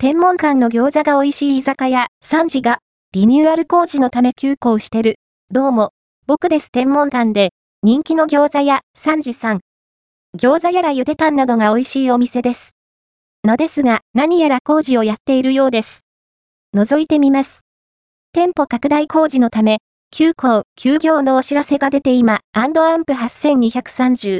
天文館の餃子が美味しい居酒屋、サンジが、リニューアル工事のため休校してる。どうも、僕です。天文館で、人気の餃子屋、サンジさん。餃子やらゆでパンなどが美味しいお店です。のですが、何やら工事をやっているようです。覗いてみます。店舗拡大工事のため、休校、休業のお知らせが出て今、&アンプ8230。